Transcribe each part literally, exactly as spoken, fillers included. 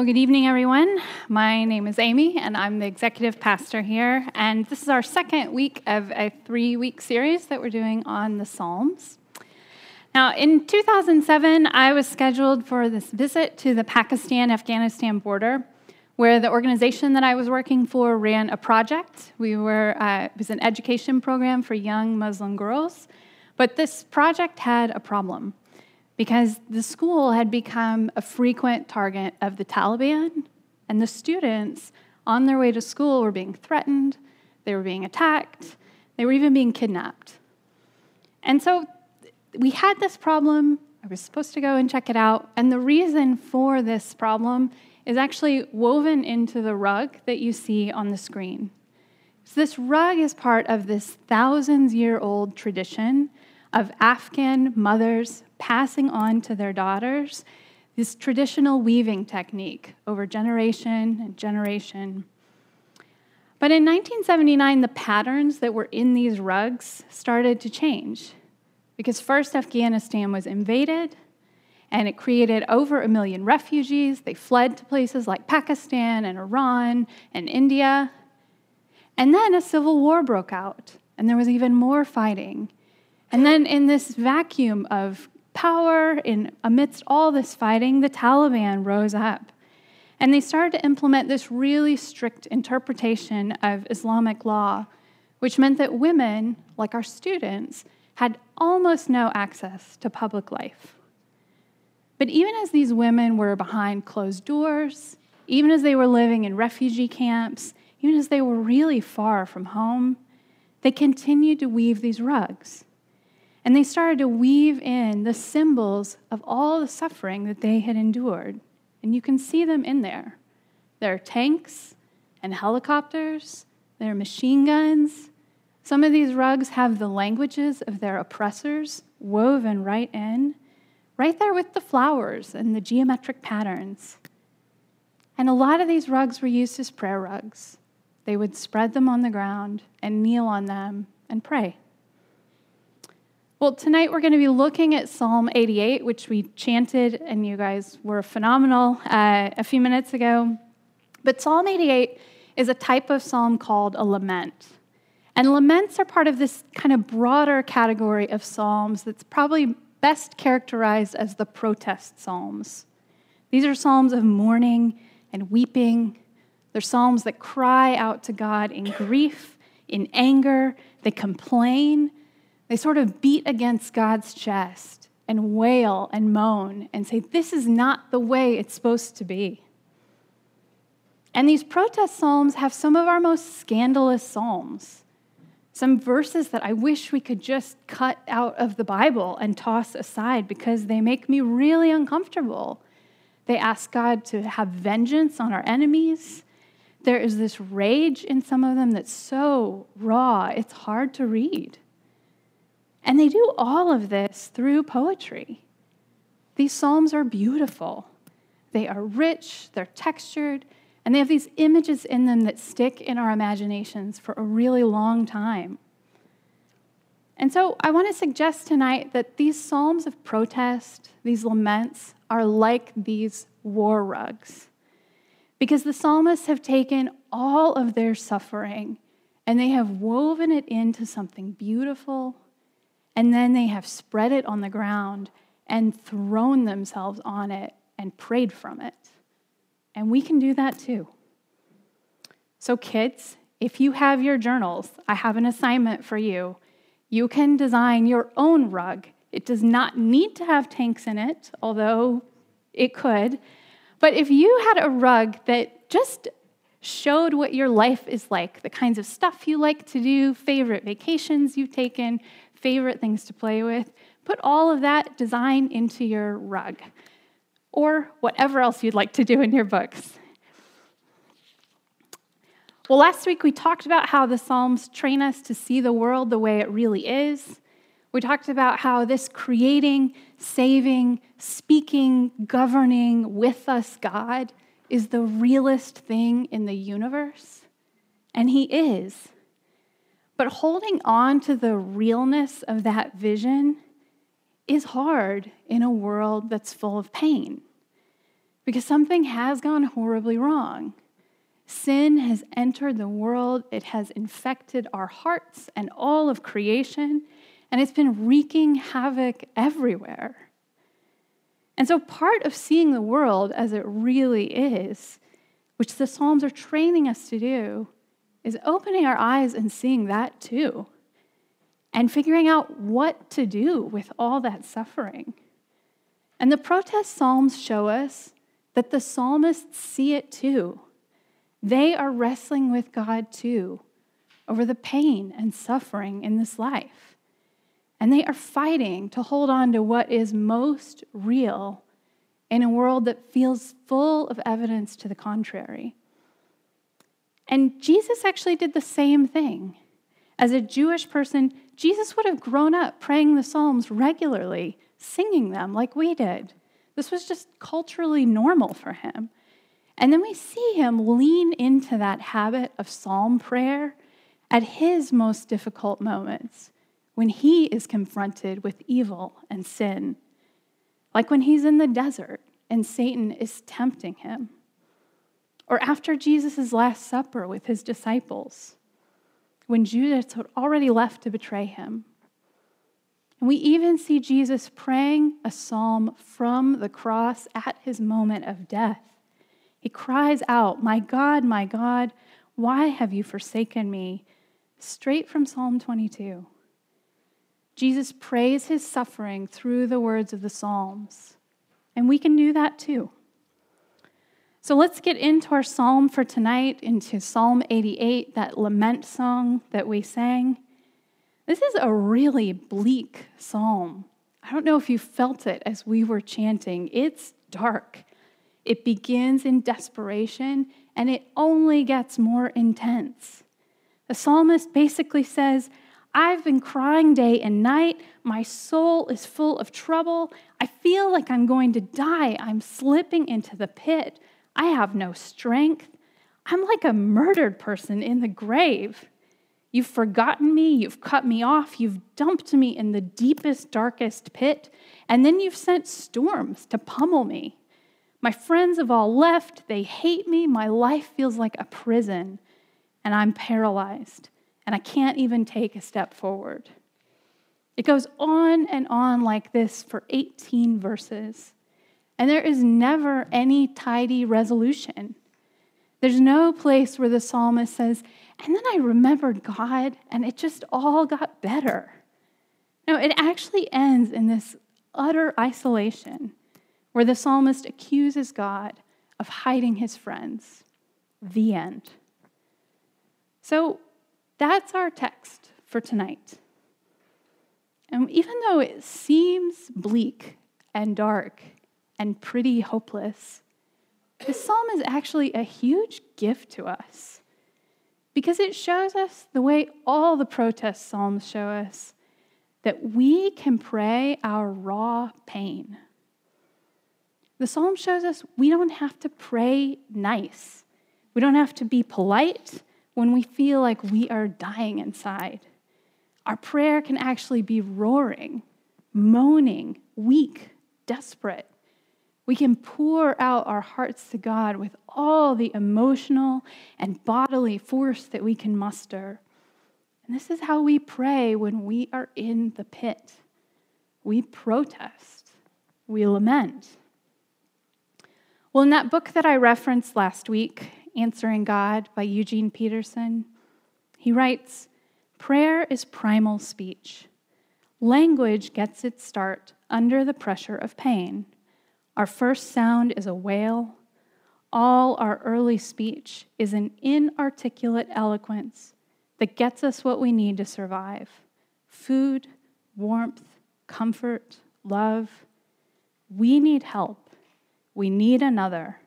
Well, good evening, everyone. My name is Amy, and I'm the executive pastor here. And this is our second week of a three-week series that we're doing on the Psalms. Now, in two thousand seven, I was scheduled for this visit to the Pakistan-Afghanistan border, where the organization that I was working for ran a project. We were uh, it was an education program for young Muslim girls, but this project had a problem, because the school had become a frequent target of the Taliban, and the students on their way to school were being threatened, they were being attacked, they were even being kidnapped. And so we had this problem, I was supposed to go and check it out, and the reason for this problem is actually woven into the rug that you see on the screen. So this rug is part of this thousands-year-old tradition of Afghan mothers passing on to their daughters this traditional weaving technique over generation and generation. But in nineteen seventy-nine, the patterns that were in these rugs started to change, because first Afghanistan was invaded, and it created over a million refugees. They fled to places like Pakistan and Iran and India. And then a civil war broke out, and there was even more fighting. And then in this vacuum of power, in amidst all this fighting, the Taliban rose up, and they started to implement this really strict interpretation of Islamic law, which meant that women, like our students, had almost no access to public life. But even as these women were behind closed doors, even as they were living in refugee camps, even as they were really far from home, they continued to weave these rugs. And they started to weave in the symbols of all the suffering that they had endured. And you can see them in there. There are tanks and helicopters. There are machine guns. Some of these rugs have the languages of their oppressors woven right in, right there with the flowers and the geometric patterns. And a lot of these rugs were used as prayer rugs. They would spread them on the ground and kneel on them and pray. Well, tonight we're going to be looking at Psalm eighty-eight, which we chanted, and you guys were phenomenal uh, a few minutes ago. But Psalm eighty-eight is a type of psalm called a lament. And laments are part of this kind of broader category of psalms that's probably best characterized as the protest psalms. These are psalms of mourning and weeping. They're psalms that cry out to God in grief, in anger. They complain. They sort of beat against God's chest and wail and moan and say, this is not the way it's supposed to be. And these protest psalms have some of our most scandalous psalms, some verses that I wish we could just cut out of the Bible and toss aside because they make me really uncomfortable. They ask God to have vengeance on our enemies. There is this rage in some of them that's so raw, it's hard to read. And they do all of this through poetry. These psalms are beautiful. They are rich, they're textured, and they have these images in them that stick in our imaginations for a really long time. And so I want to suggest tonight that these psalms of protest, these laments, are like these war rugs, because the psalmists have taken all of their suffering and they have woven it into something beautiful. And then they have spread it on the ground and thrown themselves on it and prayed from it. And we can do that too. So kids, if you have your journals, I have an assignment for you. You can design your own rug. It does not need to have tanks in it, although it could. But if you had a rug that just showed what your life is like, the kinds of stuff you like to do, favorite vacations you've taken, favorite things to play with, put all of that design into your rug or whatever else you'd like to do in your books. Well, last week we talked about how the Psalms train us to see the world the way it really is. We talked about how this creating, saving, speaking, governing with us God is the realest thing in the universe, and he is. But holding on to the realness of that vision is hard in a world that's full of pain, because something has gone horribly wrong. Sin has entered the world. It has infected our hearts and all of creation, and it's been wreaking havoc everywhere. And so part of seeing the world as it really is, which the Psalms are training us to do, is opening our eyes and seeing that too, and figuring out what to do with all that suffering. And the protest Psalms show us that the psalmists see it too. They are wrestling with God too over the pain and suffering in this life. And they are fighting to hold on to what is most real in a world that feels full of evidence to the contrary. And Jesus actually did the same thing. As a Jewish person, Jesus would have grown up praying the Psalms regularly, singing them like we did. This was just culturally normal for him. And then we see him lean into that habit of psalm prayer at his most difficult moments, when he is confronted with evil and sin, like when he's in the desert and Satan is tempting him, or after Jesus' Last Supper with his disciples, when Judas had already left to betray him. And we even see Jesus praying a psalm from the cross at his moment of death. He cries out, "My God, my God, why have you forsaken me?" Straight from Psalm twenty-two. Jesus prays his suffering through the words of the Psalms, and we can do that too. So let's get into our psalm for tonight, into Psalm eighty-eight, that lament song that we sang. This is a really bleak psalm. I don't know if you felt it as we were chanting. It's dark. It begins in desperation, and it only gets more intense. The psalmist basically says, "I've been crying day and night. My soul is full of trouble. I feel like I'm going to die. I'm slipping into the pit. I have no strength. I'm like a murdered person in the grave. You've forgotten me. You've cut me off. You've dumped me in the deepest, darkest pit. And then you've sent storms to pummel me. My friends have all left. They hate me. My life feels like a prison, and I'm paralyzed, and I can't even take a step forward." It goes on and on like this for eighteen verses, and there is never any tidy resolution. There's no place where the psalmist says, "And then I remembered God, and it just all got better." No, it actually ends in this utter isolation, where the psalmist accuses God of hiding his friends. The end. So that's our text for tonight. And even though it seems bleak and dark and pretty hopeless, this psalm is actually a huge gift to us, because it shows us the way all the protest psalms show us, that we can pray our raw pain. The psalm shows us we don't have to pray nice. We don't have to be polite when we feel like we are dying inside. Our prayer can actually be roaring, moaning, weak, desperate. We can pour out our hearts to God with all the emotional and bodily force that we can muster. And this is how we pray when we are in the pit. We protest. We lament. Well, in that book that I referenced last week, Answering God by Eugene Peterson, he writes, "Prayer is primal speech. Language gets its start under the pressure of pain. Our first sound is a wail. All our early speech is an inarticulate eloquence that gets us what we need to survive: food, warmth, comfort, love. We need help. We need another.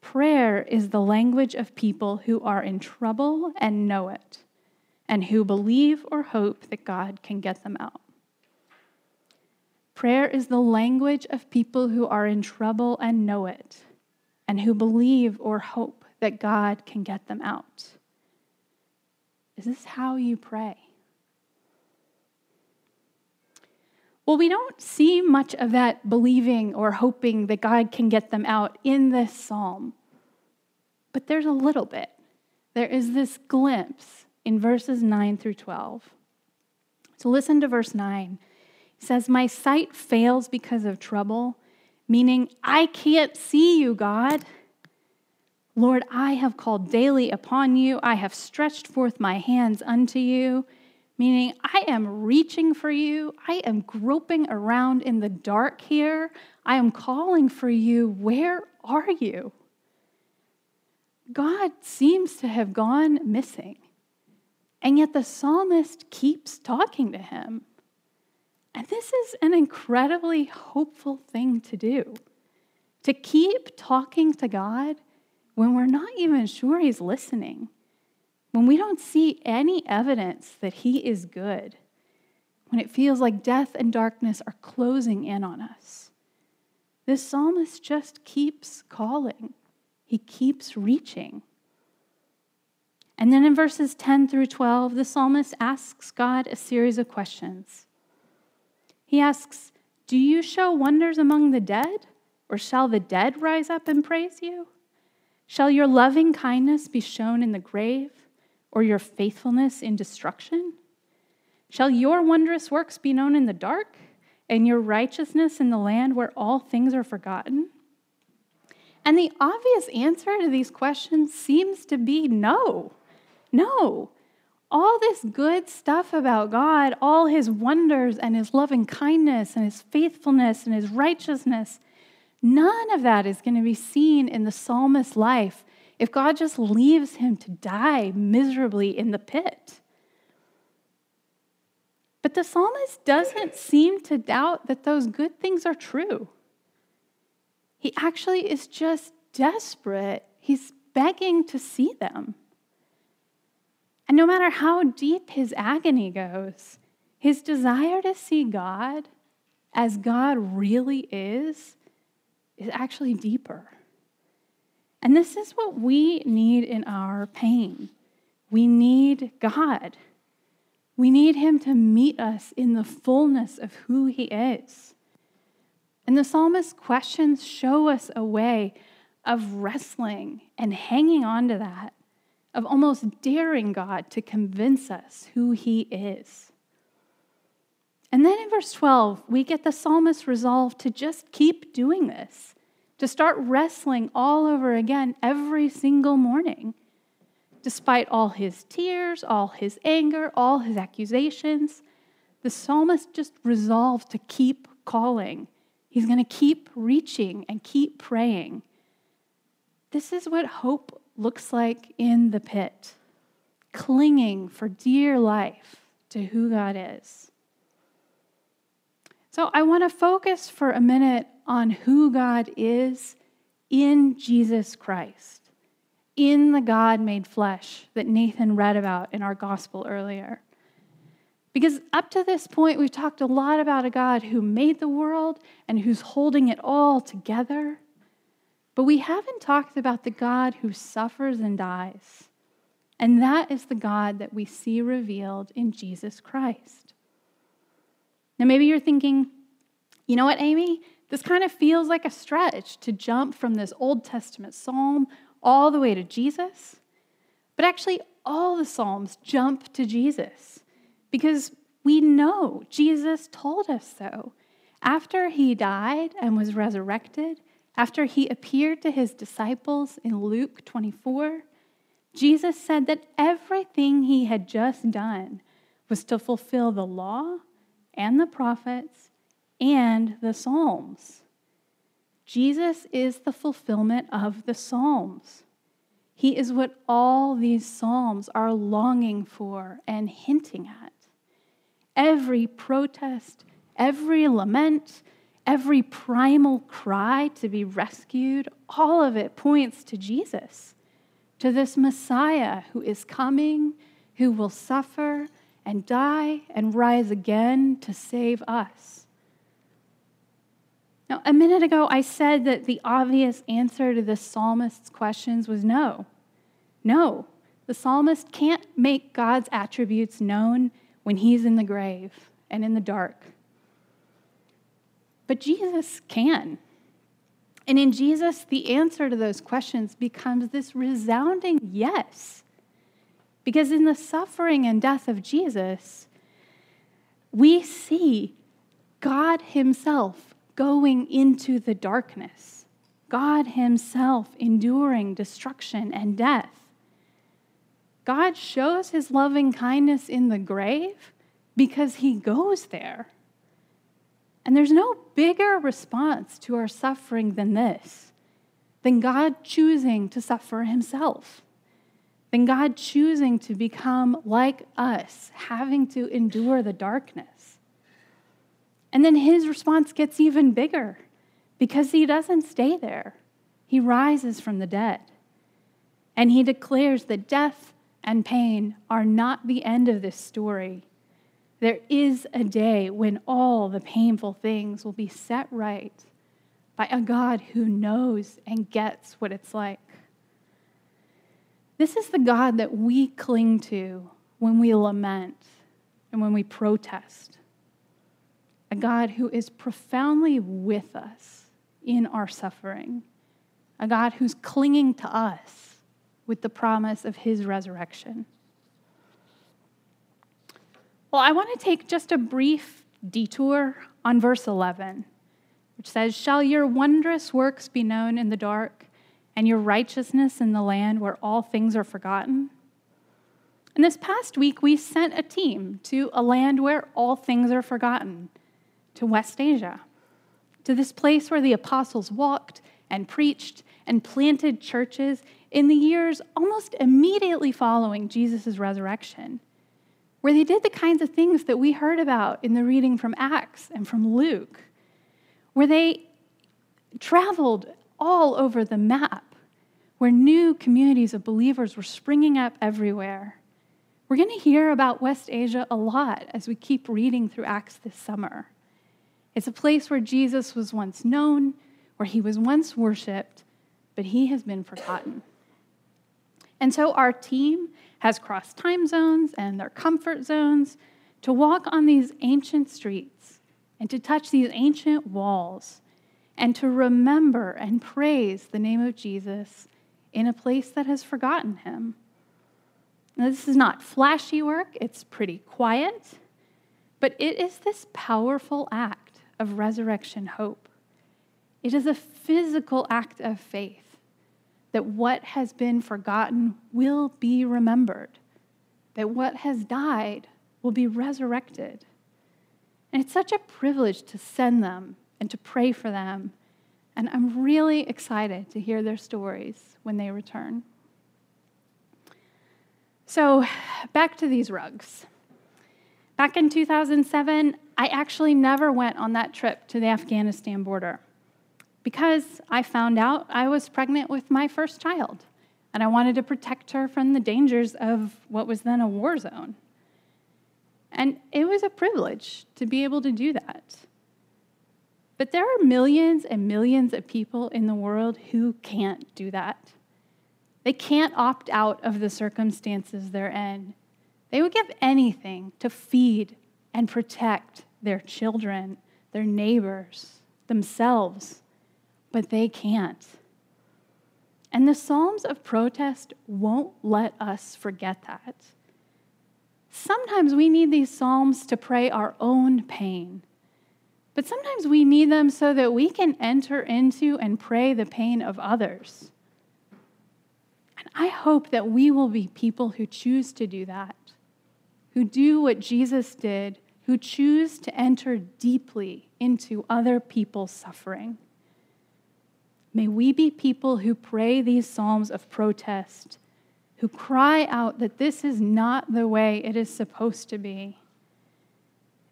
Prayer is the language of people who are in trouble and know it, and who believe or hope that God can get them out." Prayer is the language of people who are in trouble and know it, and who believe or hope that God can get them out. Is this how you pray? Well, we don't see much of that believing or hoping that God can get them out in this psalm. But there's a little bit. There is this glimpse in verses nine through twelve. So listen to verse nine. It says, "My sight fails because of trouble," meaning I can't see you, God. "Lord, I have called daily upon you. I have stretched forth my hands unto you," meaning I am reaching for you. I am groping around in the dark here. I am calling for you. Where are you? God seems to have gone missing, and yet the psalmist keeps talking to him. And this is an incredibly hopeful thing to do, to keep talking to God when we're not even sure he's listening, when we don't see any evidence that he is good, when it feels like death and darkness are closing in on us. This psalmist just keeps calling. He keeps reaching. And then in verses ten through twelve, the psalmist asks God a series of questions. He asks, "Do you show wonders among the dead, or shall the dead rise up and praise you? Shall your loving kindness be shown in the grave, or your faithfulness in destruction? Shall your wondrous works be known in the dark, and your righteousness in the land where all things are forgotten?" And the obvious answer to these questions seems to be no. No. All this good stuff about God, all his wonders and his loving kindness and his faithfulness and his righteousness, none of that is going to be seen in the psalmist's life if God just leaves him to die miserably in the pit. But the psalmist doesn't seem to doubt that those good things are true. He actually is just desperate. He's begging to see them. And no matter how deep his agony goes, his desire to see God as God really is is actually deeper. And this is what we need in our pain. We need God. We need him to meet us in the fullness of who he is. And the psalmist's questions show us a way of wrestling and hanging on to that, of almost daring God to convince us who he is. And then in verse twelve, we get the psalmist's resolve to just keep doing this, to start wrestling all over again every single morning, despite all his tears, all his anger, all his accusations. The psalmist just resolves to keep calling. He's going to keep reaching and keep praying. This is what hope looks like in the pit, clinging for dear life to who God is. So I want to focus for a minute on who God is in Jesus Christ, in the God made flesh that Nathan read about in our gospel earlier. Because up to this point, we've talked a lot about a God who made the world and who's holding it all together. But we haven't talked about the God who suffers and dies. And that is the God that we see revealed in Jesus Christ. Now, maybe you're thinking, you know what, Amy? This kind of feels like a stretch to jump from this Old Testament psalm all the way to Jesus. But actually, all the psalms jump to Jesus, because we know Jesus told us so. After he died and was resurrected, after he appeared to his disciples in Luke twenty-four, Jesus said that everything he had just done was to fulfill the law and the prophets and the Psalms. Jesus is the fulfillment of the Psalms. He is what all these psalms are longing for and hinting at. Every protest, every lament, every primal cry to be rescued, all of it points to Jesus, to this Messiah who is coming, who will suffer and die and rise again to save us. Now, a minute ago, I said that the obvious answer to the psalmist's questions was no. No, the psalmist can't make God's attributes known when he's in the grave and in the dark. But Jesus can. And in Jesus, the answer to those questions becomes this resounding yes. Because in the suffering and death of Jesus, we see God himself going into the darkness, God himself enduring destruction and death. God shows his loving kindness in the grave because he goes there. And there's no bigger response to our suffering than this, than God choosing to suffer himself, than God choosing to become like us, having to endure the darkness. And then his response gets even bigger because he doesn't stay there. He rises from the dead. And he declares that death and pain are not the end of this story. There is a day when all the painful things will be set right by a God who knows and gets what it's like. This is the God that we cling to when we lament and when we protest. A God who is profoundly with us in our suffering. A God who's clinging to us with the promise of his resurrection. Well, I want to take just a brief detour on verse eleven, which says, "Shall your wondrous works be known in the dark, and your righteousness in the land where all things are forgotten?" And this past week, we sent a team to a land where all things are forgotten, to West Asia, to this place where the apostles walked and preached and planted churches in the years almost immediately following Jesus' resurrection, where they did the kinds of things that we heard about in the reading from Acts and from Luke, where they traveled all over the map, where new communities of believers were springing up everywhere. We're going to hear about West Asia a lot as we keep reading through Acts this summer. It's a place where Jesus was once known, where he was once worshipped, but he has been forgotten. And so our team has crossed time zones and their comfort zones to walk on these ancient streets and to touch these ancient walls and to remember and praise the name of Jesus in a place that has forgotten him. Now, this is not flashy work. It's pretty quiet. But it is this powerful act of resurrection hope. It is a physical act of faith that what has been forgotten will be remembered, that what has died will be resurrected. And it's such a privilege to send them and to pray for them, and I'm really excited to hear their stories when they return. So, back to these rugs. Back in two thousand seven, I actually never went on that trip to the Afghanistan border, because I found out I was pregnant with my first child, and I wanted to protect her from the dangers of what was then a war zone. And it was a privilege to be able to do that. But there are millions and millions of people in the world who can't do that. They can't opt out of the circumstances they're in. They would give anything to feed and protect their children, their neighbors, themselves. But they can't. And the Psalms of protest won't let us forget that. Sometimes we need these Psalms to pray our own pain, but sometimes we need them so that we can enter into and pray the pain of others. And I hope that we will be people who choose to do that, who do what Jesus did, who choose to enter deeply into other people's suffering. May we be people who pray these psalms of protest, who cry out that this is not the way it is supposed to be.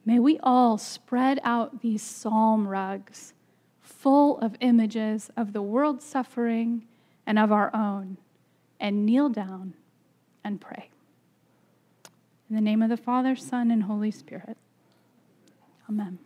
May we all spread out these psalm rugs full of images of the world's suffering and of our own, and kneel down and pray. In the name of the Father, Son, and Holy Spirit. Amen.